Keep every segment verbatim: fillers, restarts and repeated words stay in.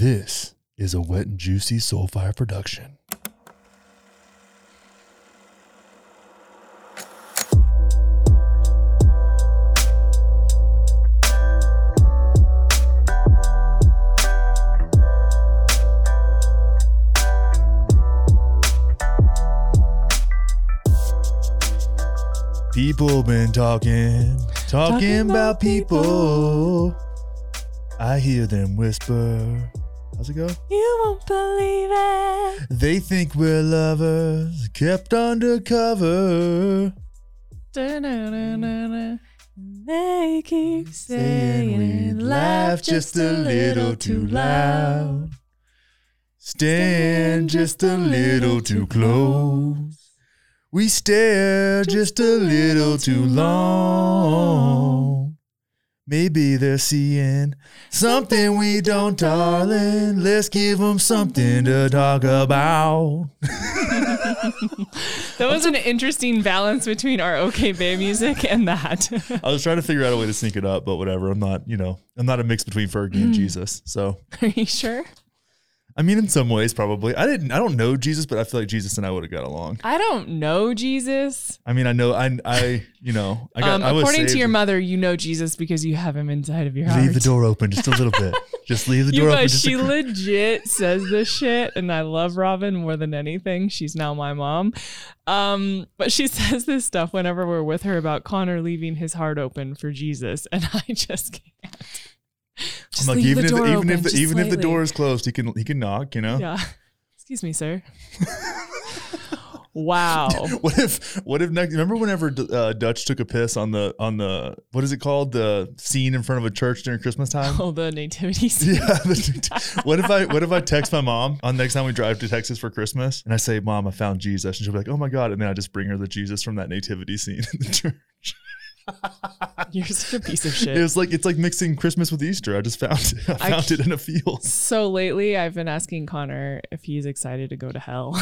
This is a Wet and Juicy Soulfire production. People been talking, talking, talking about people. people. I hear them whisper. How's it go? You won't believe it. They think we're lovers, kept undercover. Da-na-na-na-na. They keep saying we laugh just a little too loud. Stand just a little too close. We stare just a little too long. Maybe they're seeing something we don't, darling. Let's give them something to talk about. That was an interesting balance between our OK Bay music and that. I was trying to figure out a way to sync it up, but whatever. I'm not, you know, I'm not a mix between Fergie mm. and Jesus. So are you sure? I mean, in some ways, probably. I didn't. I don't know Jesus, but I feel like Jesus and I would have got along. I don't know Jesus. I mean, I know. I. I. You know. I got. Um, I was according saved. To your mother, you know Jesus because you have him inside of your heart. Leave the door open just a little bit. Just leave the door you open. Know, just she a- legit says this shit, and I love Robin more than anything. She's now my mom. Um, but she says this stuff whenever we're with her about Connor leaving his heart open for Jesus, and I just can't. Just I'm like, even if the, even if the, even slightly. if the door is closed, he can he can knock, you know? Yeah. Excuse me, sir. Wow. What if what if next? Remember whenever uh, Dutch took a piss on the on the what is it called the scene in front of a church during Christmas time? Oh, the nativity scene. Yeah. The, what if I what if I text my mom on next time we drive to Texas for Christmas and I say, Mom, I found Jesus, and she'll be like, oh my God, and then I just bring her the Jesus from that nativity scene in the church. You're such a piece of shit. It was like it's like mixing Christmas with Easter. I just found it. I found I, it in a field. So lately, I've been asking Connor if he's excited to go to hell.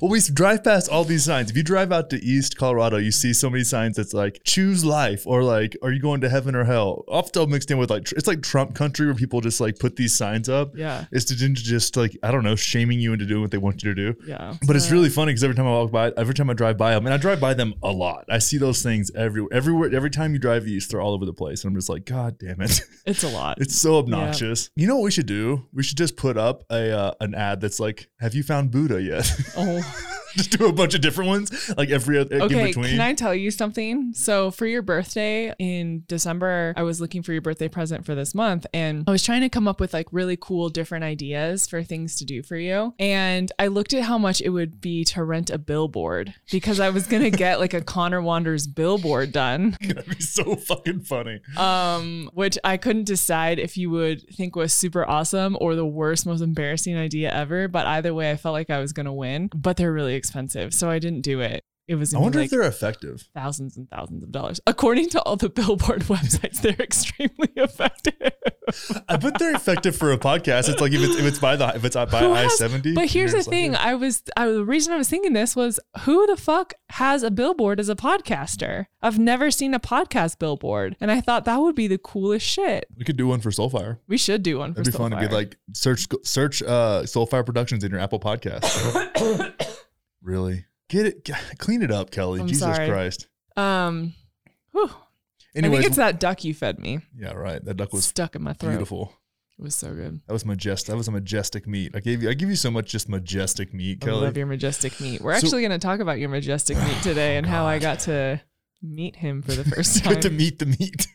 Well, we drive past all these signs. If you drive out to East Colorado, you see so many signs that's like choose life or like are you going to heaven or hell? Often mixed in with like it's like Trump country where people just like put these signs up. Yeah, it's to just like I don't know, shaming you into doing what they want you to do. Yeah, but it's really funny because every time I walk by, every time I drive by them, and I drive by them a lot, I see those things everywhere. Everywhere, every time you drive east, they're all over the place, and I'm just like, God damn it! It's a lot. It's so obnoxious. Yeah. You know what we should do? We should just put up a uh, an ad that's like, "Have you found Buddha yet?" Oh. Just do a bunch of different ones, like every other okay, in between. Can I tell you something? So for your birthday in December, I was looking for your birthday present for this month, and I was trying to come up with like really cool different ideas for things to do for you. And I looked at how much it would be to rent a billboard because I was gonna get like a Connor Wanders billboard done. That'd be so fucking funny. Um, which I couldn't decide if you would think was super awesome or the worst, most embarrassing idea ever. But either way, I felt like I was gonna win. But they're really expensive. expensive. So I didn't do it. It was I wonder like if they're effective. Thousands and thousands of dollars. According to all the billboard websites, they're extremely effective. I bet they're effective for a podcast. It's like if it's if it's by the if it's by I seventy. But here's the thing. Like, I was I the reason I was thinking this was who the fuck has a billboard as a podcaster? I've never seen a podcast billboard. And I thought that would be the coolest shit. We could do one for Soulfire. We should do one for Soulfire. It'd be fun to be like search search uh Soulfire Productions in your Apple Podcast. Really? Get it, clean it up, Kelly. I'm Jesus sorry. Christ. Um, whew. Anyways, I think it's that duck you fed me. Yeah, right. That duck was stuck in my throat. Beautiful. It was so good. That was majestic. That was a majestic meat. I gave you. I give you so much just majestic meat, Kelly. I love your majestic meat. We're so, actually going to talk about your majestic meat today oh and God. How I got to meet him for the first time. Good to meet the meat.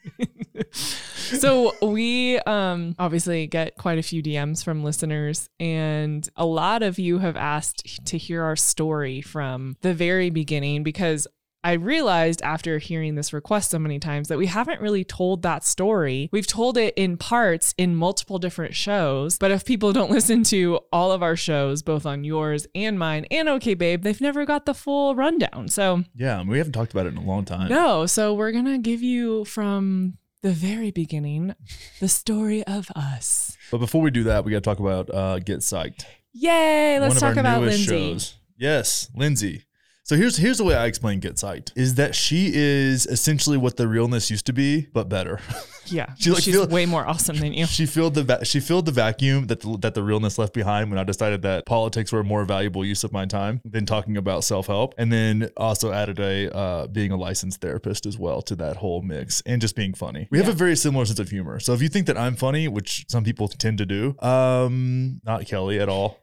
So we um, obviously get quite a few D Ms from listeners, and a lot of you have asked to hear our story from the very beginning because I realized after hearing this request so many times that we haven't really told that story. We've told it in parts in multiple different shows, but if people don't listen to all of our shows, both on yours and mine and OK Babe, they've never got the full rundown. So yeah, I mean, we haven't talked about it in a long time. No. So we're going to give you from the very beginning, the story of us. But before we do that, we got to talk about uh, Get Psyched. Yay. Let's talk about Lindsay. Shows. Yes. Lindsay. So here's here's the way I explain Get Psyched, is that she is essentially what the realness used to be, but better. Yeah, she like she's filled, way more awesome than you. She filled the va- she filled the vacuum that the, that the realness left behind when I decided that politics were a more valuable use of my time than talking about self-help, and then also added a uh, being a licensed therapist as well to that whole mix, and just being funny. We have yeah. a very similar sense of humor. So if you think that I'm funny, which some people tend to do, um, not Kelly at all.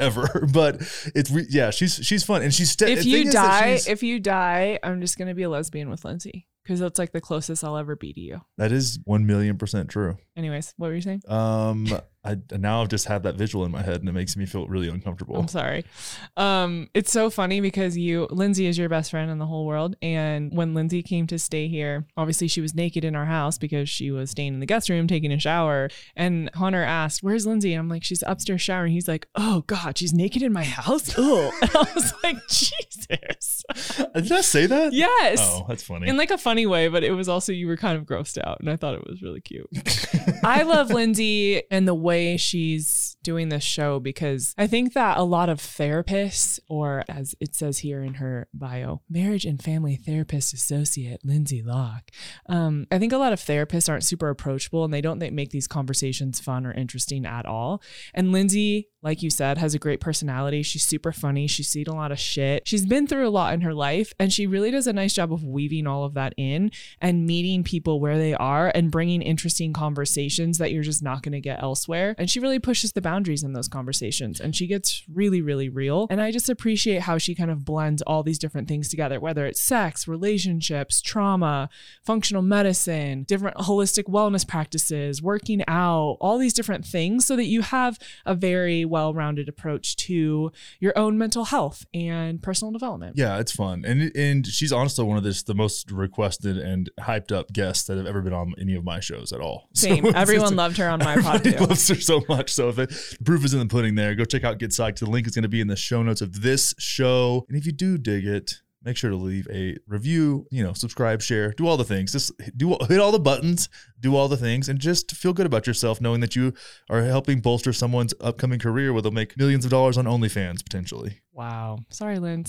Ever, but it's re- yeah, she's she's fun, and she's. St- if you die, if you die, I'm just gonna be a lesbian with Lindsay, because that's like the closest I'll ever be to you. That is one million percent true. Anyways, what were you saying? Um, I now I've just had that visual in my head, and it makes me feel really uncomfortable. I'm sorry. Um, it's so funny because you, Lindsay, is your best friend in the whole world, and when Lindsay came to stay here, obviously she was naked in our house because she was staying in the guest room taking a shower. And Connor asked, "Where's Lindsay?" And I'm like, "She's upstairs showering." He's like, "Oh God, she's naked in my house." Oh, and I was like, "Jesus." Did I say that? Yes. Oh, that's funny. In like a funny way, but it was also, you were kind of grossed out, and I thought it was really cute. I love Lindsay and the way she's doing this show, because I think that a lot of therapists, or as it says here in her bio, marriage and family therapist associate Lindsay Locke. Um, I think a lot of therapists aren't super approachable, and they don't they make these conversations fun or interesting at all. And Lindsay, like you said, has a great personality. She's super funny. She's seen a lot of shit. She's been through a lot in her life, and she really does a nice job of weaving all of that in and meeting people where they are and bringing interesting conversations that you're just not going to get elsewhere. And she really pushes the boundaries in those conversations, and she gets really, really real. And I just appreciate how she kind of blends all these different things together, whether it's sex, relationships, trauma, functional medicine, different holistic wellness practices, working out, all these different things, so that you have a very well-rounded approach to your own mental health and personal development. Yeah, it's fun. And and she's honestly one of this, the most requested and hyped up guests that have ever been on any of my shows at all. Same. So everyone just, loved her on my podcast. Loves her so much. So if it, the proof is in the pudding there, go check out Get Psyched. The link is going to be in the show notes of this show. And if you do dig it, make sure to leave a review, you know, subscribe, share, do all the things. Just do hit all the buttons, do all the things, and just feel good about yourself knowing that you are helping bolster someone's upcoming career where they'll make millions of dollars on OnlyFans potentially. Wow. Sorry, Lynn.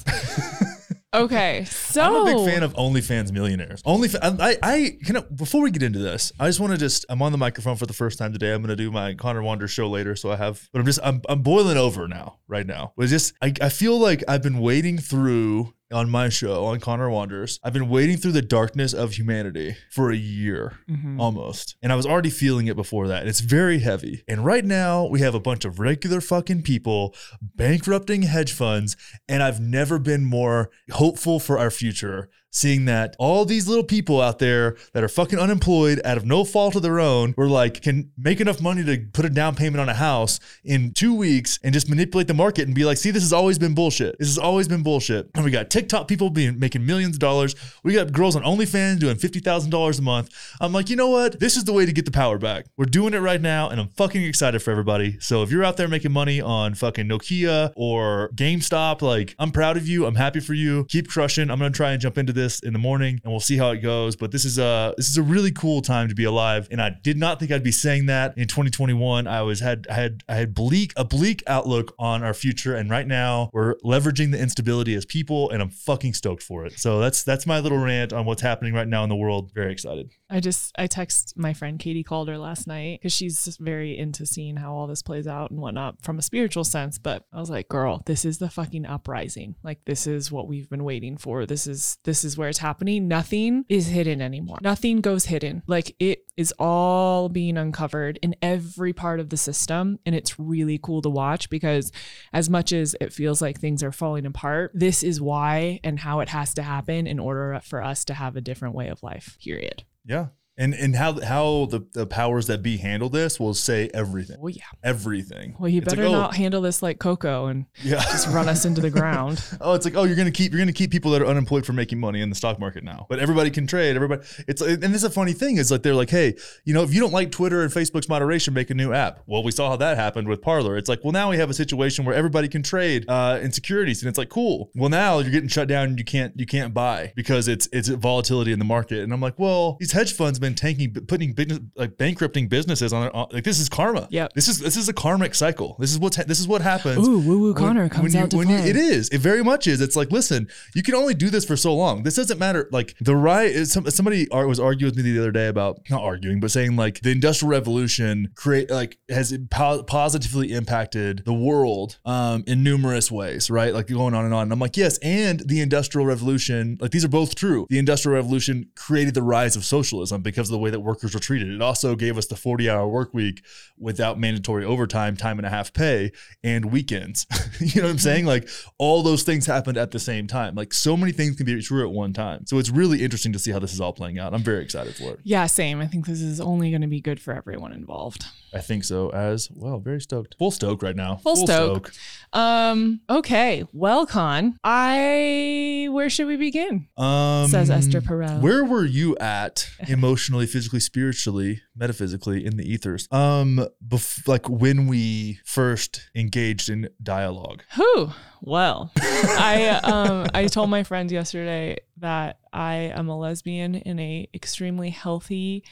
Okay, so I'm a big fan of OnlyFans millionaires. Only, I, I, can I, before we get into this, I just want to just, I'm on the microphone for the first time today. I'm going to do my Connor Wanders show later, so I have, but I'm just, I'm, I'm boiling over now, right now. But just, I, I feel like I've been wading through on my show on Connor Wanders. I've been wading through the darkness of humanity for a year mm-hmm. almost, and I was already feeling it before that. It's very heavy, and right now we have a bunch of regular fucking people bankrupting hedge funds, and I've never been more hopeful for our future. Seeing that all these little people out there that are fucking unemployed out of no fault of their own were like, can make enough money to put a down payment on a house in two weeks and just manipulate the market and be like, see, this has always been bullshit. This has always been bullshit. And we got TikTok people being making millions of dollars. We got girls on OnlyFans doing fifty thousand dollars a month. I'm like, you know what? This is the way to get the power back. We're doing it right now, and I'm fucking excited for everybody. So if you're out there making money on fucking Nokia or GameStop, like, I'm proud of you. I'm happy for you. Keep crushing. I'm going to try and jump into this in the morning, and we'll see how it goes. But this is a this is a really cool time to be alive, and I did not think I'd be saying that in twenty twenty-one. I was had I had I had bleak a bleak outlook on our future, and right now we're leveraging the instability as people, and I'm fucking stoked for it. So that's that's my little rant on what's happening right now in the world. Very excited. I just I text my friend Katie Calder last night because she's just very into seeing how all this plays out and whatnot from a spiritual sense. But I was like, girl, this is the fucking uprising. Like, this is what we've been waiting for. This is this is where it's happening. Nothing is hidden anymore. Nothing goes hidden. Like, it is all being uncovered in every part of the system. And it's really cool to watch, because as much as it feels like things are falling apart, this is why and how it has to happen in order for us to have a different way of life, period. Yeah. And and how how the, the powers that be handle this will say everything. Well, yeah. Everything. Well, you it's better like, oh, not handle this like Coco and yeah. just run us into the ground. Oh, it's like, oh, you're gonna keep you're gonna keep people that are unemployed from making money in the stock market now. But everybody can trade. Everybody. It's and this is a funny thing is like they're like, hey, you know, if you don't like Twitter and Facebook's moderation, make a new app. Well, we saw how that happened with Parler. It's like, well, now we have a situation where everybody can trade uh, in securities, and it's like, cool. Well, now you're getting shut down and you can't you can't buy because it's it's volatility in the market. And I'm like, well, these hedge funds. been tanking, putting business, like bankrupting businesses on their, like this is karma. Yeah. This is, this is a karmic cycle. This is what's, ha- this is what happens. Ooh, woo woo Connor comes when you, out to when play. You, it is, it very much is. It's like, listen, you can only do this for so long. This doesn't matter. Like the riot is some, somebody was arguing with me the other day about not arguing, but saying like the Industrial Revolution create like has po- positively impacted the world um, in numerous ways, right? Like going on and on. And I'm like, yes. And the Industrial Revolution, like these are both true. The Industrial Revolution created the rise of socialism because of the way that workers were treated. It also gave us the forty hour work week without mandatory overtime, time and a half pay, and weekends. You know what I'm saying? Like all those things happened at the same time. Like so many things can be true at one time. So it's really interesting to see how this is all playing out. I'm very excited for it. Yeah, same. I think this is only going to be good for everyone involved. I think so as well. Very stoked. Full stoked right now. Full, Full stoked. stoked. Um, okay. Well, Con, I, where should we begin? Um, Says Esther Perel. Where were you at emotionally, physically, spiritually, metaphysically in the ethers? Um, bef- like when we first engaged in dialogue. Who? Well, I, um, I told my friends yesterday that I am a lesbian in a extremely healthy,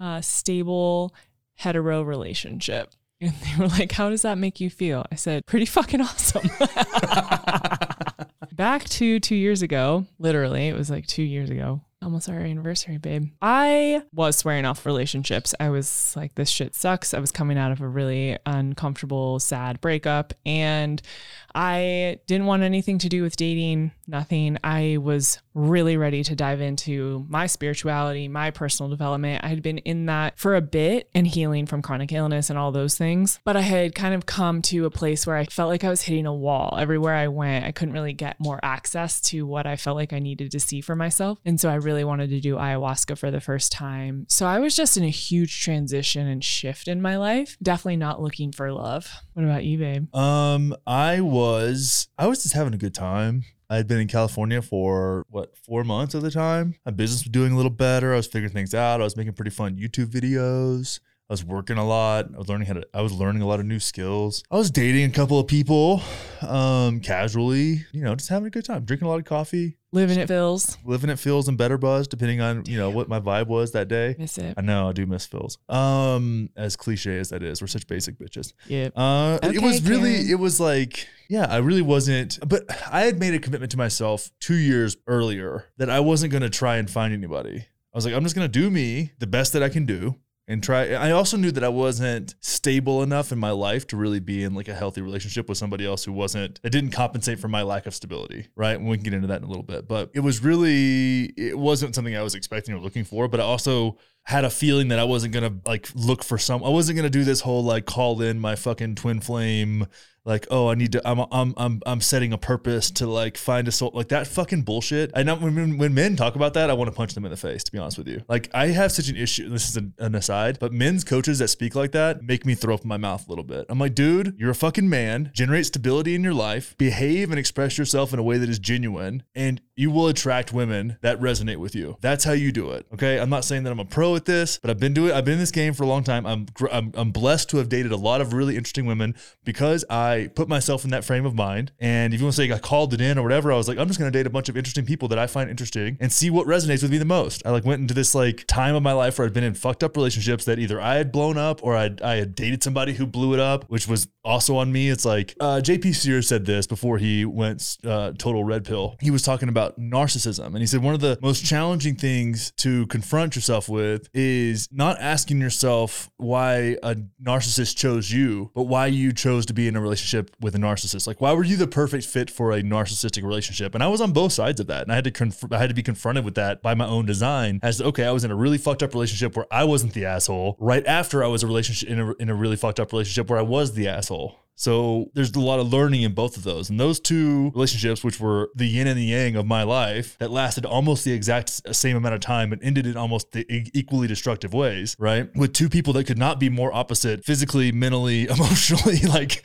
uh, stable, hetero relationship. And they were like, how does that make you feel? I said, pretty fucking awesome. Back to two years ago, literally, it was like two years ago, almost our anniversary, babe. I was swearing off relationships. I was like, this shit sucks. I was coming out of a really uncomfortable, sad breakup, and I didn't want anything to do with dating, nothing. I was really ready to dive into my spirituality, my personal development. I had been in that for a bit and healing from chronic illness and all those things. But I had kind of come to a place where I felt like I was hitting a wall. Everywhere I went, I couldn't really get more access to what I felt like I needed to see for myself. And so I really wanted to do ayahuasca for the first time. So I was just in a huge transition and shift in my life. Definitely not looking for love. What about you, babe? Um, I was Was, I was just having a good time. I had been in California for what, four months at the time. My business was doing a little better. I was figuring things out. I was making pretty fun YouTube videos. I was working a lot. I was learning how to, I was learning a lot of new skills. I was dating a couple of people, um, casually, you know, just having a good time, drinking a lot of coffee. Living at Phil's. Living at Phil's and Better Buzz, depending on, Damn. you know, what my vibe was that day. Miss it. I know, I do miss Phil's. Um, as cliche as that is, we're such basic bitches. Yeah. Uh, okay, it was really, Karen. it was like, yeah, I really wasn't, but I had made a commitment to myself two years earlier that I wasn't going to try and find anybody. I was like, I'm just going to do me, the best that I can do. And try. I also knew that I wasn't stable enough in my life to really be in like a healthy relationship with somebody else who wasn't, that didn't compensate for my lack of stability, right? And we can get into that in a little bit, but it was really, it wasn't something I was expecting or looking for, but I also had a feeling that I wasn't going to like look for some, I wasn't going to do this whole like call in my fucking twin flame, like, oh, I need to, I'm, I'm, I'm, I'm setting a purpose to like find a soul, like that fucking bullshit. I know when, when men talk about that, I want to punch them in the face, to be honest with you. Like I have such an issue. This is an, an aside, but men's coaches that speak like that make me throw up my mouth a little bit. I'm like, dude, you're a fucking man, generate stability in your life, behave and express yourself in a way that is genuine. And you will attract women that resonate with you. That's how you do it. Okay. I'm not saying that I'm a pro at this, but I've been doing, I've been in this game for a long time. I'm, I'm, I'm blessed to have dated a lot of really interesting women because I, I put myself in that frame of mind. And if you want to say I called it in or whatever, I was like, I'm just going to date a bunch of interesting people that I find interesting and see what resonates with me the most. I like went into this like time of my life where I'd been in fucked up relationships that either I had blown up or I'd, I had dated somebody who blew it up, which was also on me. It's like, uh, J P Sears said this before he went uh, total red pill. He was talking about narcissism. And he said, one of the most challenging things to confront yourself with is not asking yourself why a narcissist chose you, but why you chose to be in a relationship with a narcissist. Like, why were you the perfect fit for a narcissistic relationship? And I was on both sides of that. And I had to, conf- I had to be confronted with that by my own design as, okay, I was in a really fucked up relationship where I wasn't the asshole right after I was a relationship in a, in a really fucked up relationship where I was the asshole. So there's a lot of learning in both of those. And those two relationships, which were the yin and the yang of my life that lasted almost the exact same amount of time and ended in almost the equally destructive ways, right? With two people that could not be more opposite physically, mentally, emotionally, like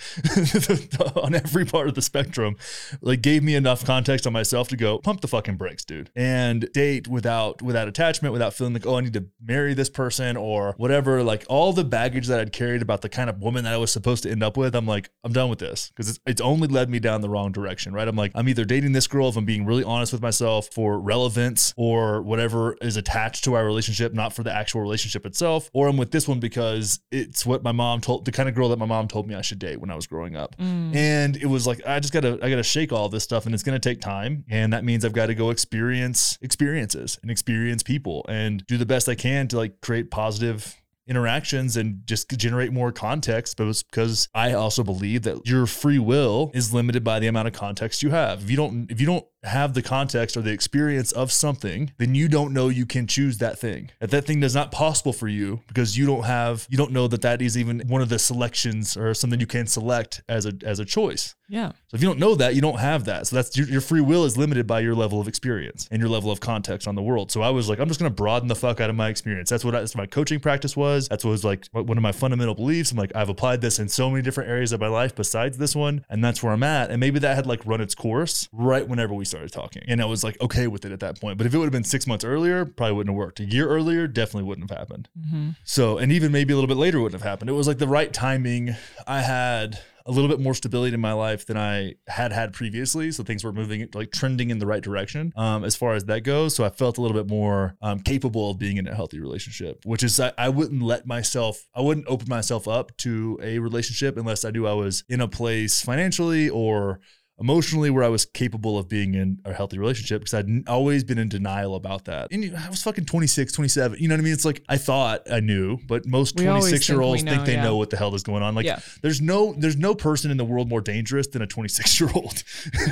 on every part of the spectrum, like gave me enough context on myself to go pump the fucking brakes, dude, and date without, without attachment, without feeling like, oh, I need to marry this person or whatever, like all the baggage that I'd carried about the kind of woman that I was supposed to end up with. I'm like, like, I'm done with this, because it's, it's only led me down the wrong direction, right? I'm like, I'm either dating this girl, if I'm being really honest with myself, for relevance or whatever is attached to our relationship, not for the actual relationship itself, or I'm with this one because it's what my mom told, the kind of girl that my mom told me I should date when I was growing up. Mm. And it was like, I just gotta, I gotta shake all this stuff, and it's gonna take time. And that means I've got to go experience experiences and experience people and do the best I can to like create positive interactions and just generate more context. But it's because I also believe that your free will is limited by the amount of context you have. If you don't, if you don't have the context or the experience of something, then you don't know you can choose that thing. If that thing is not possible for you because you don't have, you don't know that that is even one of the selections or something you can select as a as a choice. Yeah. So if you don't know that, you don't have that. So that's your, your free will is limited by your level of experience and your level of context on the world. So I was like, I'm just going to broaden the fuck out of my experience. That's what I, that's what my coaching practice was. That's what was like one of my fundamental beliefs. I'm like, I've applied this in so many different areas of my life besides this one, and that's where I'm at. And maybe that had like run its course right whenever we started talking, and I was like okay with it at that point. But if it would have been six months earlier, probably wouldn't have worked. A year earlier, definitely wouldn't have happened. Mm-hmm. So, and even maybe a little bit later wouldn't have happened. It was like the right timing. I had a little bit more stability in my life than I had had previously. So things were moving, like trending in the right direction um, as far as that goes. So I felt a little bit more um, capable of being in a healthy relationship, which is I, I wouldn't let myself, I wouldn't open myself up to a relationship unless I knew I was in a place financially or emotionally where I was capable of being in a healthy relationship, because I'd always been in denial about that. And I was fucking twenty-six, twenty-seven. You know what I mean? It's like, I thought I knew, but most twenty-six year olds think they know what the hell is going on. Like yeah. there's no, there's no person in the world more dangerous than a twenty-six year old.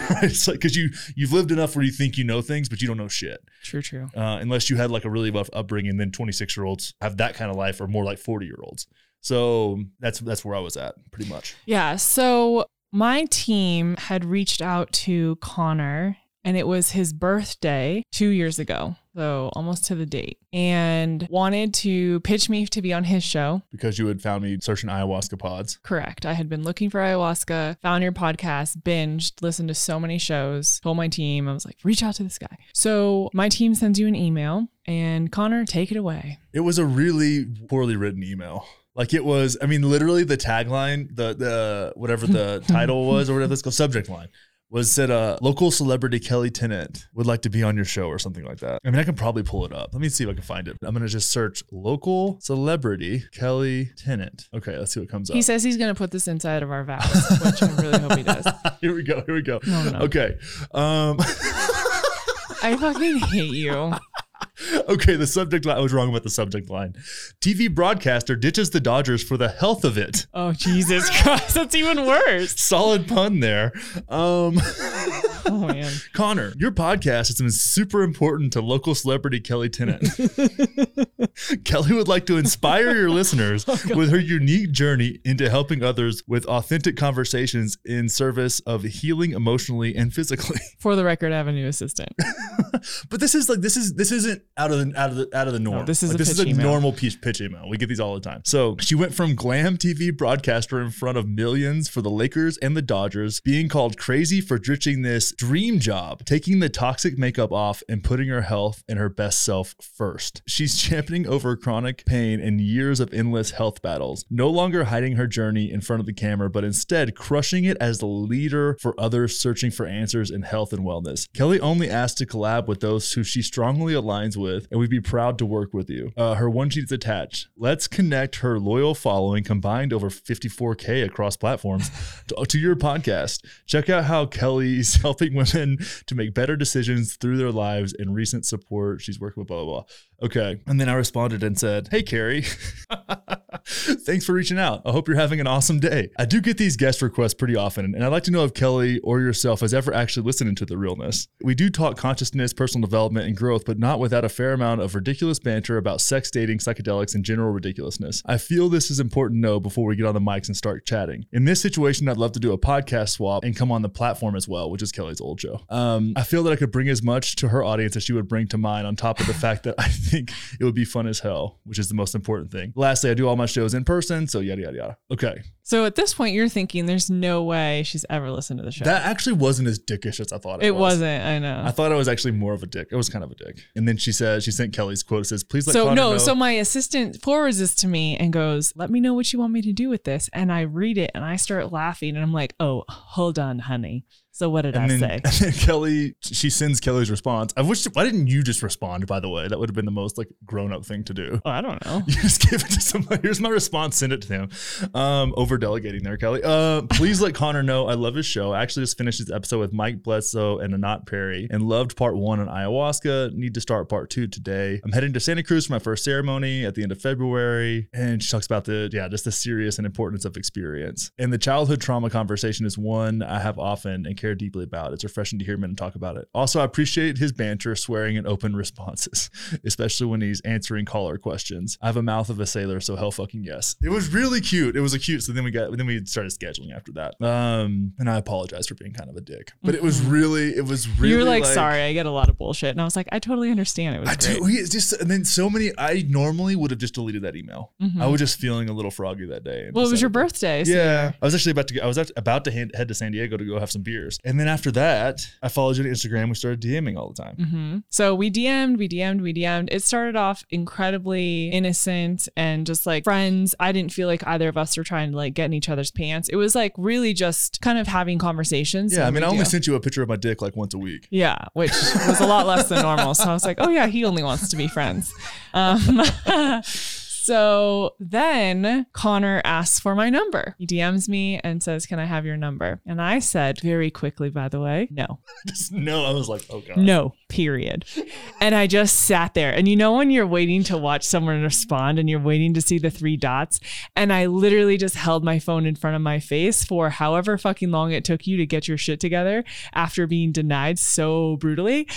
Right? It's like, cause you, you've lived enough where you think you know things, but you don't know shit. True, true. Uh, unless you had like a really rough upbringing, then twenty-six year olds have that kind of life, or more like forty year olds. So that's, that's where I was at pretty much. Yeah. So my team had reached out to Connor, and it was his birthday two years ago, so almost to the date, and wanted to pitch me to be on his show. Because you had found me searching ayahuasca pods. Correct. I had been looking for ayahuasca, found your podcast, binged, listened to so many shows, told my team, I was like, reach out to this guy. So my team sends you an email, and Connor, take it away. It was a really poorly written email. Like it was, I mean, literally the tagline, the, the, whatever the title was or whatever that's called, subject line was said, uh, local celebrity Kelly Tennant would like to be on your show or something like that. I mean, I can probably pull it up. Let me see if I can find it. I'm going to just search local celebrity Kelly Tennant. Okay. Let's see what comes up. He says he's going to put this inside of our vows, which I really hope he does. Here we go. Here we go. No, no. Okay. Um, I fucking hate you. Okay, the subject line. I was wrong about the subject line. T V broadcaster ditches the Dodgers for the health of it. Oh, Jesus Christ. That's even worse. Solid pun there. Um, oh, man. Connor, your podcast is super important to local celebrity Kelly Tennant. Kelly would like to inspire your listeners oh, with her unique journey into helping others with authentic conversations in service of healing emotionally and physically. For the record, I have a new assistant. But this is like, this is, this isn't out of the, out of the, out of the norm. No, this is like, a, this pitch is a normal pitch, pitch email. We get these all the time. So she went from glam T V broadcaster in front of millions for the Lakers and the Dodgers, being called crazy for ditching this dream job, taking the toxic makeup off and putting her health and her best self first. She's championing over chronic pain and years of endless health battles, no longer hiding her journey in front of the camera, but instead crushing it as the leader for others searching for answers in health and wellness. Kelly only asked to collab with those who she strongly aligns with, and we'd be proud to work with you. Uh, her one sheet's attached. Let's connect her loyal following, combined over fifty-four K across platforms, to, to your podcast. Check out how Kelly's helping women to make better decisions through their lives and recent support she's working with, blah, blah, blah. Okay. And then I responded and said, hey, Carrie, thanks for reaching out. I hope you're having an awesome day. I do get these guest requests pretty often, and I'd like to know if Kelly or yourself has ever actually listened to The Realness. We do talk consciousness, personal development, and growth, but not without a fair amount of ridiculous banter about sex, dating, psychedelics, and general ridiculousness. I feel this is important to know before we get on the mics and start chatting. In this situation, I'd love to do a podcast swap and come on the platform as well, which is Kelly's old show. Um, I feel that I could bring as much to her audience as she would bring to mine, on top of the fact that I think it would be fun as hell, which is the most important thing. Lastly, I do all my shows shows in person. So yada, yada, yada. Okay. So at this point, you're thinking there's no way she's ever listened to the show. That actually wasn't as dickish as I thought it, it was. It wasn't. I know. I thought I was actually more of a dick. It was kind of a dick. And then she said, she sent Kelly's quote. It says, please let so, Connor no, know. So my assistant forwards this to me and goes, let me know what you want me to do with this. And I read it and I start laughing and I'm like, oh, hold on, honey. So what did and I then, say? And then Kelly, she sends Kelly's response. I wish, why didn't you just respond, by the way? That would have been the most like grown up thing to do. Oh, I don't know. You just give it to somebody. Here's my response. Send it to them. Um, over delegating there, Kelly. Uh, please let Connor know I love his show. I actually just finished this episode with Mike Bledsoe and Anat Perry and loved part one on ayahuasca. Need to start part two today. I'm heading to Santa Cruz for my first ceremony at the end of February. And she talks about the, yeah, just the serious and importance of experience. And the childhood trauma conversation is one I have often and care deeply about. It's refreshing to hear men talk about it. Also, I appreciate his banter, swearing, and open responses, especially when he's answering caller questions. I have a mouth of a sailor, so hell fucking yes. It was really cute. It was a cute. So then we got, then we started scheduling after that. Um, and I apologize for being kind of a dick, but it was really, it was really. You were like, like sorry, I get a lot of bullshit, and I was like, I totally understand. It was. I great. do. It's just, and then so many. I normally would have just deleted that email. Mm-hmm. I was just feeling a little froggy that day. Well, it was your birthday. So yeah, I was actually about to. Go, I was about to hand, head to San Diego to go have some beers. And then after that, I followed you on Instagram. We started DMing all the time. Mm-hmm. So we D M'd, we D M'd, we D M'd. It started off incredibly innocent and just like friends. I didn't feel like either of us were trying to like get in each other's pants. It was like really just kind of having conversations. Yeah, I mean, I only do. sent you a picture of my dick like once a week. Yeah, which was a lot less than normal. So I was like, oh yeah, he only wants to be friends. Um, So then Connor asks for my number. He D Ms me and says, can I have your number? And I said very quickly, by the way, no. Just no. I was like, oh God. No, period. And I just sat there. And you know, when you're waiting to watch someone respond and you're waiting to see the three dots. And I literally just held my phone in front of my face for however fucking long it took you to get your shit together after being denied so brutally.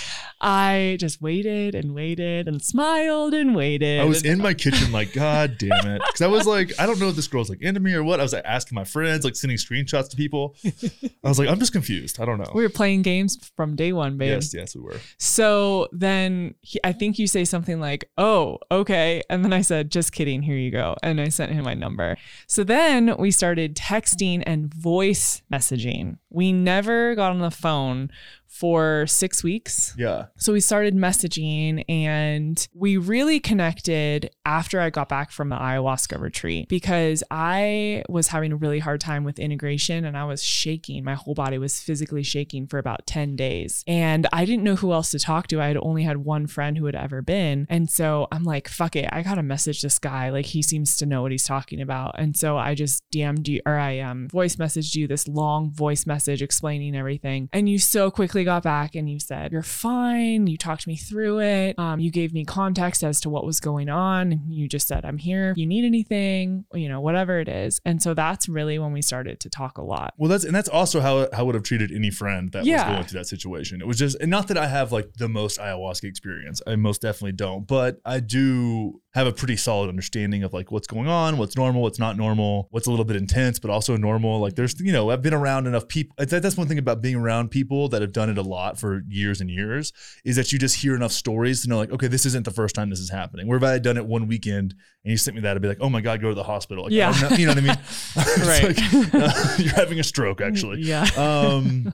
I just waited and waited and smiled and waited. I was in my kitchen like, God. God damn it. Because I was like, I don't know if this girl's like into me or what. I was like asking my friends, like sending screenshots to people. I was like, I'm just confused. I don't know. We were playing games from day one, babe. Yes, yes, we were. So then he, I think you say something like, oh, okay. And then I said, just kidding. Here you go. And I sent him my number. So then we started texting and voice messaging. We never got on the phone for six weeks. Yeah. So we started messaging and we really connected after I got back from the ayahuasca retreat because I was having a really hard time with integration and I was shaking. My whole body was physically shaking for about ten days. And I didn't know who else to talk to. I had only had one friend who had ever been. And so I'm like, fuck it. I got to message this guy. Like he seems to know what he's talking about. And so I just D M'd you or I um, voice messaged you this long voice message explaining everything. And you so quickly got back and you said, you're fine. You talked me through it. Um, you gave me context as to what was going on. And you just said, I'm here. If you need anything, you know, whatever it is. And so that's really when we started to talk a lot. Well, that's, and that's also how, how I would have treated any friend that yeah. was going through that situation. It was just, and not that I have like the most ayahuasca experience. I most definitely don't, but I do have a pretty solid understanding of like what's going on, what's normal, what's not normal, what's a little bit intense, but also normal. Like there's, you know, I've been around enough people. That's one thing about being around people that have done it a lot for years and years is that you just hear enough stories to know like, okay, this isn't the first time this is happening. Where if I had done it one weekend and you sent me that, I'd be like, oh my God, go to the hospital. Like, yeah. You know what I mean? Right. Like, uh, you're having a stroke actually. Yeah. Um,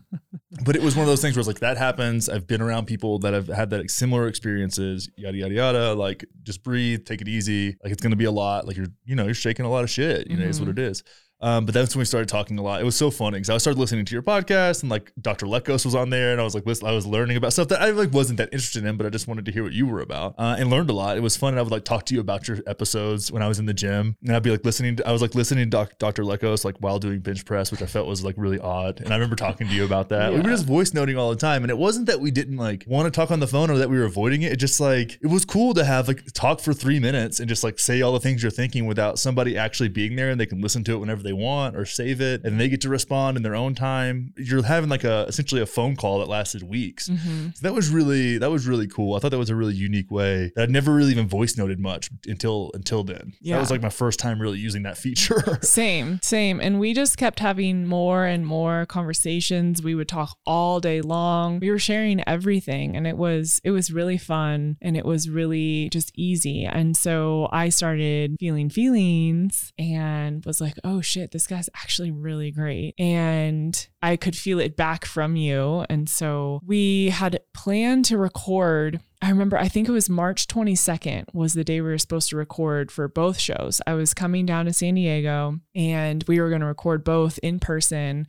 But it was one of those things where it's like, that happens. I've been around people that have had that similar experiences, yada, yada, yada. Like just breathe, take it easy. Like it's going to be a lot. Like you're, you know, you're shaking a lot of shit. You mm-hmm. know, is what it is. Um, but that's when we started talking a lot. It was so funny because I started listening to your podcast and like Doctor Lekos was on there and I was like, listen, I was learning about stuff that I like wasn't that interested in, but I just wanted to hear what you were about uh, and learned a lot. It was fun. And I would like talk to you about your episodes when I was in the gym and I'd be like listening to, I was like listening to doc, Doctor Lekos like while doing bench press, which I felt was like really odd. And I remember talking to you about that. Yeah. We were just voice noting all the time. And it wasn't that we didn't like want to talk on the phone or that we were avoiding it. It just like, it was cool to have like talk for three minutes and just like say all the things you're thinking without somebody actually being there and they can listen to it whenever they they want or save it, and they get to respond in their own time. You're having like a essentially a phone call that lasted weeks. Mm-hmm. So that was really that was really cool. I thought that was a really unique way. I'd never really even voice noted much until until then. Yeah. That was like my first time really using that feature. Same, same. And we just kept having more and more conversations. We would talk all day long. We were sharing everything, and it was it was really fun, and it was really just easy. And so I started feeling feelings and was like, oh shit, this guy's actually really great. And I could feel it back from you. And so we had planned to record. I remember, I think it was March twenty-second was the day we were supposed to record for both shows. I was coming down to San Diego and we were going to record both in person.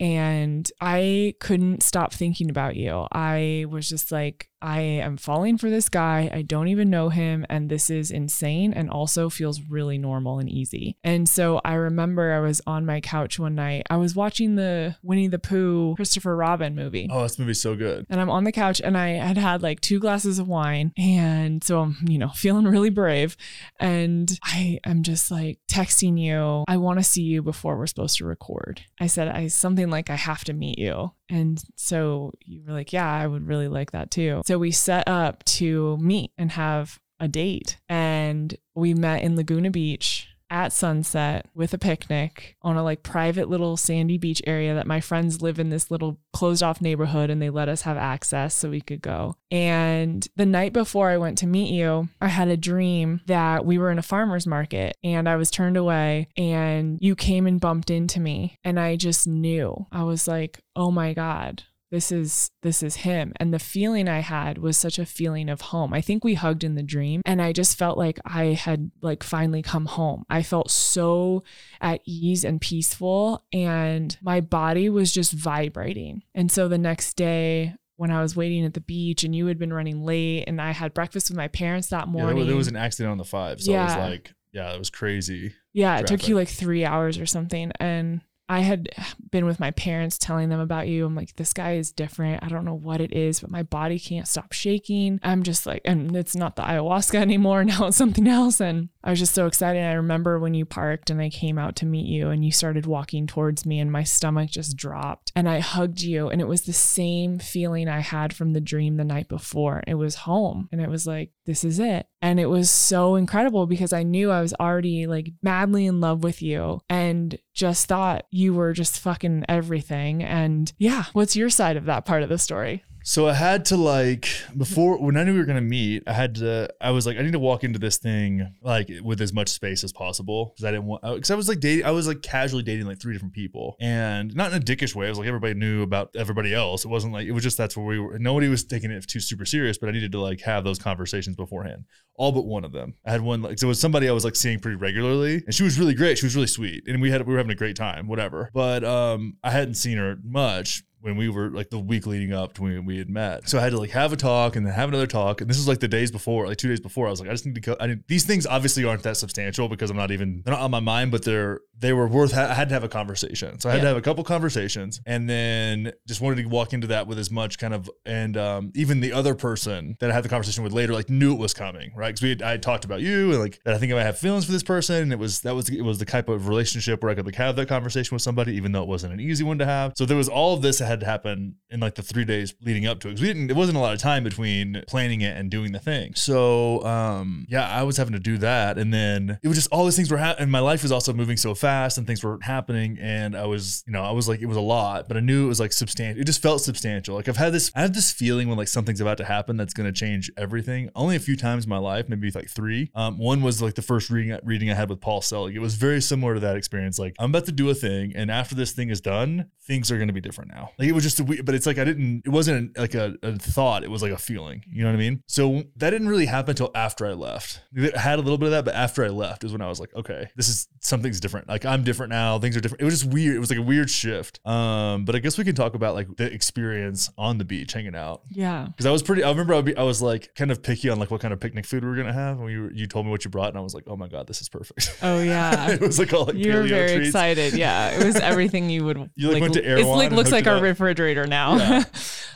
And I couldn't stop thinking about you. I was just like, I am falling for this guy. I don't even know him. And this is insane and also feels really normal and easy. And so I remember I was on my couch one night. I was watching the Winnie the Pooh, Christopher Robin movie. Oh, this movie's so good. And I'm on the couch and I had had like two glasses of wine. And so I'm, you know, feeling really brave. And I am just like texting you. I want to see you before we're supposed to record. I said, I something like I have to meet you. And so you were like, yeah, I would really like that too. So we set up to meet and have a date. And we met in Laguna Beach at sunset with a picnic on a like private little sandy beach area that my friends live in, this little closed off neighborhood, and they let us have access so we could go. And the night before I went to meet you, I had a dream that we were in a farmer's market and I was turned away and you came and bumped into me. And I just knew, I was like, oh my God, this is, this is him. And the feeling I had was such a feeling of home. I think we hugged in the dream and I just felt like I had like finally come home. I felt so at ease and peaceful and my body was just vibrating. And so the next day, when I was waiting at the beach and you had been running late and I had breakfast with my parents that morning. Yeah, there was an accident on the five. So yeah. I was like, yeah, it was crazy. Yeah. Traffic. It took you like three hours or something. And I had been with my parents telling them about you. I'm like, this guy is different. I don't know what it is, but my body can't stop shaking. I'm just like, and it's not the ayahuasca anymore. Now it's something else. And I was just so excited. I remember when you parked and I came out to meet you and you started walking towards me and my stomach just dropped and I hugged you. And it was the same feeling I had from the dream the night before. It was home. And it was like, this is it. And it was so incredible because I knew I was already like madly in love with you and just thought you were just fucking everything. And yeah, what's your side of that part of the story? So I had to like, before, when I knew we were going to meet, I had to, I was like, I need to walk into this thing like with as much space as possible. Cause I didn't want, cause I was like dating, I was like casually dating like three different people and not in a dickish way. I was like, everybody knew about everybody else. It wasn't like, it was just, that's where we were. Nobody was taking it too super serious, but I needed to like have those conversations beforehand. All but one of them. I had one, like, so it was somebody I was like seeing pretty regularly and she was really great. She was really sweet. And we had, we were having a great time, whatever. But um, I hadn't seen her much when we were like the week leading up to when we had met. So I had to like have a talk and then have another talk. And this was like the days before, like two days before, I was like, I just need to go. I didn't, these things obviously aren't that substantial because I'm not even, they're not on my mind, but they're, they were worth, I had to have a conversation. So I had yeah. to have a couple conversations and then just wanted to walk into that with as much kind of, and um, even the other person that I had the conversation with later, like knew it was coming, right? Cause we had, I had talked about you and like, that I think I might have feelings for this person. And it was, that was, it was the type of relationship where I could like have that conversation with somebody, even though it wasn't an easy one to have. So there was all of this that had to happen in like the three days leading up to it. Cause we didn't, it wasn't a lot of time between planning it and doing the thing. So um, yeah, I was having to do that. And then it was just all these things were happening. And my life was also moving so fast. fast and things were happening. And I was, you know, I was like, it was a lot, but I knew it was like substantial. It just felt substantial. Like I've had this, I had this feeling when like something's about to happen that's going to change everything. Only a few times in my life, maybe like three. Um, one was like the first reading, reading I had with Paul Selig. It was very similar to that experience. Like I'm about to do a thing. And after this thing is done, things are going to be different now. Like it was just, a, but it's like, I didn't, it wasn't like a, a thought. It was like a feeling, you know what I mean? So that didn't really happen until after I left. I had a little bit of that, but after I left is when I was like, okay, this is something's different. Like I'm different now. Things are different. It was just weird. It was like a weird shift. Um, but I guess we can talk about like the experience on the beach, hanging out. Yeah. Cause I was pretty, I remember I, would be, I was like kind of picky on like what kind of picnic food we were going to have. And we were, you told me what you brought and I was like, oh my God, this is perfect. Oh yeah. It was like all like you were very treats. Excited. Yeah. It was everything you would. You like, like went to Erewhon. It like, looks like our up. Refrigerator now. Yeah.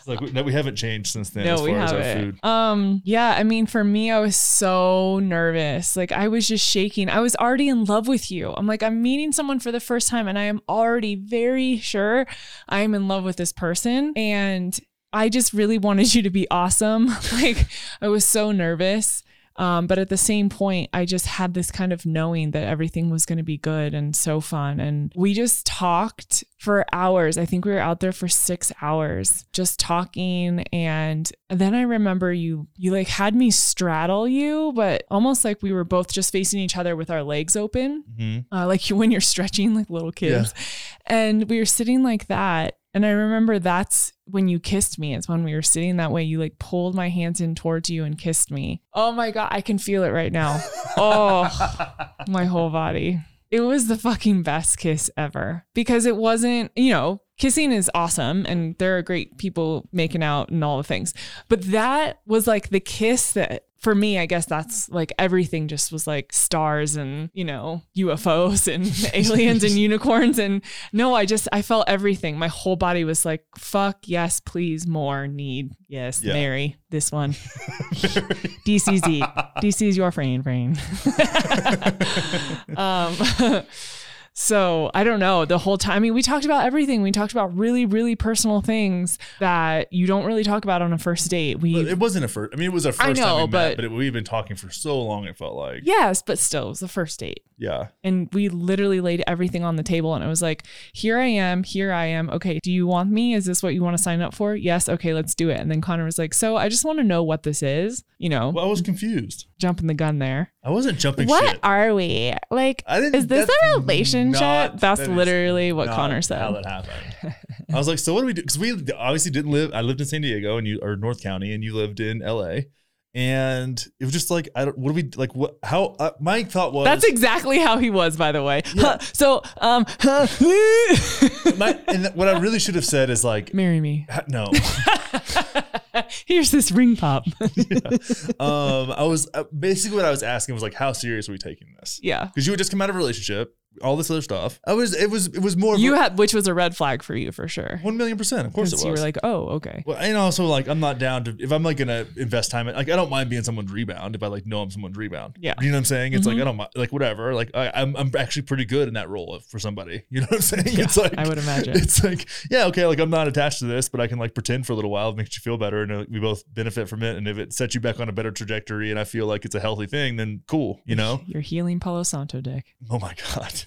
Like we, we haven't changed since then. No, as far we haven't. As our food. Um, yeah, I mean, for me, I was so nervous. Like I was just shaking. I was already in love with you. I'm like, I'm meeting someone for the first time, and I am already very sure I'm in love with this person, and I just really wanted you to be awesome. Like I was so nervous. Um, but at the same point, I just had this kind of knowing that everything was going to be good and so fun. And we just talked for hours. I think we were out there for six hours just talking. And then I remember you, you like had me straddle you, but almost like we were both just facing each other with our legs open, mm-hmm. uh, like you, when you're stretching like little kids. Yeah. And we were sitting like that. And I remember that's when you kissed me. It's when we were sitting that way. You like pulled my hands in towards you and kissed me. Oh my God. I can feel it right now. Oh, my whole body. It was the fucking best kiss ever because it wasn't, you know, kissing is awesome and there are great people making out and all the things. But that was like the kiss that for me, I guess that's like everything just was like stars and, you know, U F Os and aliens and unicorns. And no, I just, I felt everything. My whole body was like, fuck, yes, please, more, need, yes, yeah. Mary, this one. D C Z. D C's your frame, frame. um, So I don't know, the whole time, I mean, we talked about everything. We talked about really, really personal things that you don't really talk about on a first date. We It wasn't a first, I mean, it was a first I know, time we but, met, but it, we've been talking for so long, it felt like. Yes, but still, it was the first date. Yeah. And we literally laid everything on the table and I was like, here I am, here I am. Okay, do you want me? Is this what you want to sign up for? Yes, okay, let's do it. And then Connor was like, so I just want to know what this is, you know. Well, I was confused. Jumping the gun there. I wasn't jumping what shit. What are we? Like, I didn't, is this a relationship? Not, that's that literally what Connor said. How that happened. I was like, so what do we do? Because we obviously didn't live. I lived in San Diego and you or North County, and you lived in L A. And it was just like, I don't. What do we like? What? How? Uh, my thought was that's exactly how he was, by the way. Yeah. Huh, so, um, huh, my, and what I really should have said is like, marry me. No. Here's this ring pop. yeah. Um, I was uh, basically what I was asking was like, how serious are we taking this? Yeah. Because you would just come out of a relationship. All this other stuff. I was, it was, it was more. You had, which was a red flag for you for sure. One million percent. Of course it was. You were like, oh, okay. Well, and also like, I'm not down to, if I'm like going to invest time, in, like I don't mind being someone's rebound if I like know I'm someone's rebound. Yeah. You know what I'm saying? It's mm-hmm. like, I don't mind, like whatever. Like I, I'm, I'm actually pretty good in that role for somebody. You know what I'm saying? Yeah, it's like, I would imagine. It's like, yeah, okay. Like I'm not attached to this, but I can like pretend for a little while. It makes you feel better. And we both benefit from it. And if it sets you back on a better trajectory and I feel like it's a healthy thing, then cool. You know, you're healing Palo Santo dick. Oh my God.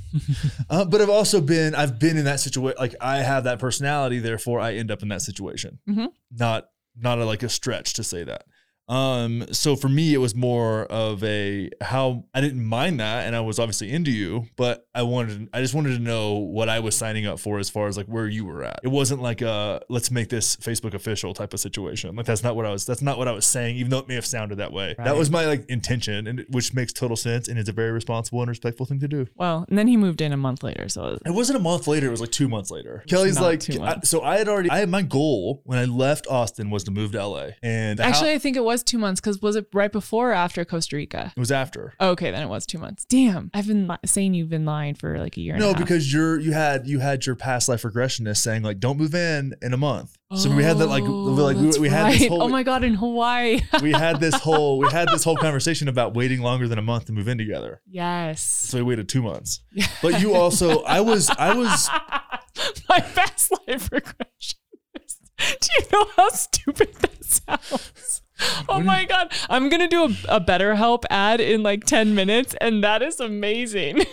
uh, but I've also been, I've been in that situation. Like I have that personality, therefore I end up in that situation. Mm-hmm. Not, not a, like a stretch to say that. Um, so for me, it was more of a, how I didn't mind that. And I was obviously into you, but I wanted, I just wanted to know what I was signing up for as far as like where you were at. It wasn't like a, let's make this Facebook official type of situation. Like, that's not what I was, that's not what I was saying, even though it may have sounded that way. Right. That was my like intention, and which makes total sense. And it's a very responsible and respectful thing to do. Well, and then he moved in a month later. So it, was- it wasn't a month later. It was like two months later. Kelly's like, I, so I had already, I had my goal when I left Austin was to move to L A. And actually, how- I think it was two months because was it right before or after Costa Rica? It was after. Oh, okay, then it was two months. Damn, I've been li- saying you've been lying for like a year. No, and a half. Because you're you had you had your past life regressionist saying like don't move in in a month. Oh, so we had that like like we, we had right. this whole oh my god in Hawaii we had this whole we had this whole conversation about waiting longer than a month to move in together. Yes. So we waited two months. Yes. But you also I was I was my past life regression. Do you know how stupid that sounds? Oh my God. I'm going to do a, a BetterHelp ad in like ten minutes. And that is amazing.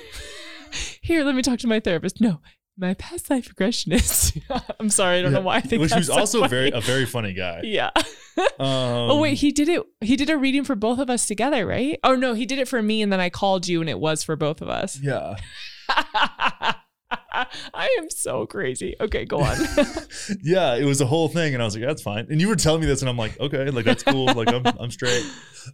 Here, let me talk to my therapist. No, my past life regressionist. I'm sorry. I don't yeah. know why I think Which that's Which was so also funny. very, a very funny guy. Yeah. Um, oh wait, he did it. He did a reading for both of us together, right? Oh no, he did it for me. And then I called you and it was for both of us. Yeah. I am so crazy. Okay, go on. Yeah, it was a whole thing. And I was like, that's fine. And you were telling me this and I'm like, okay, like that's cool. Like I'm I'm straight.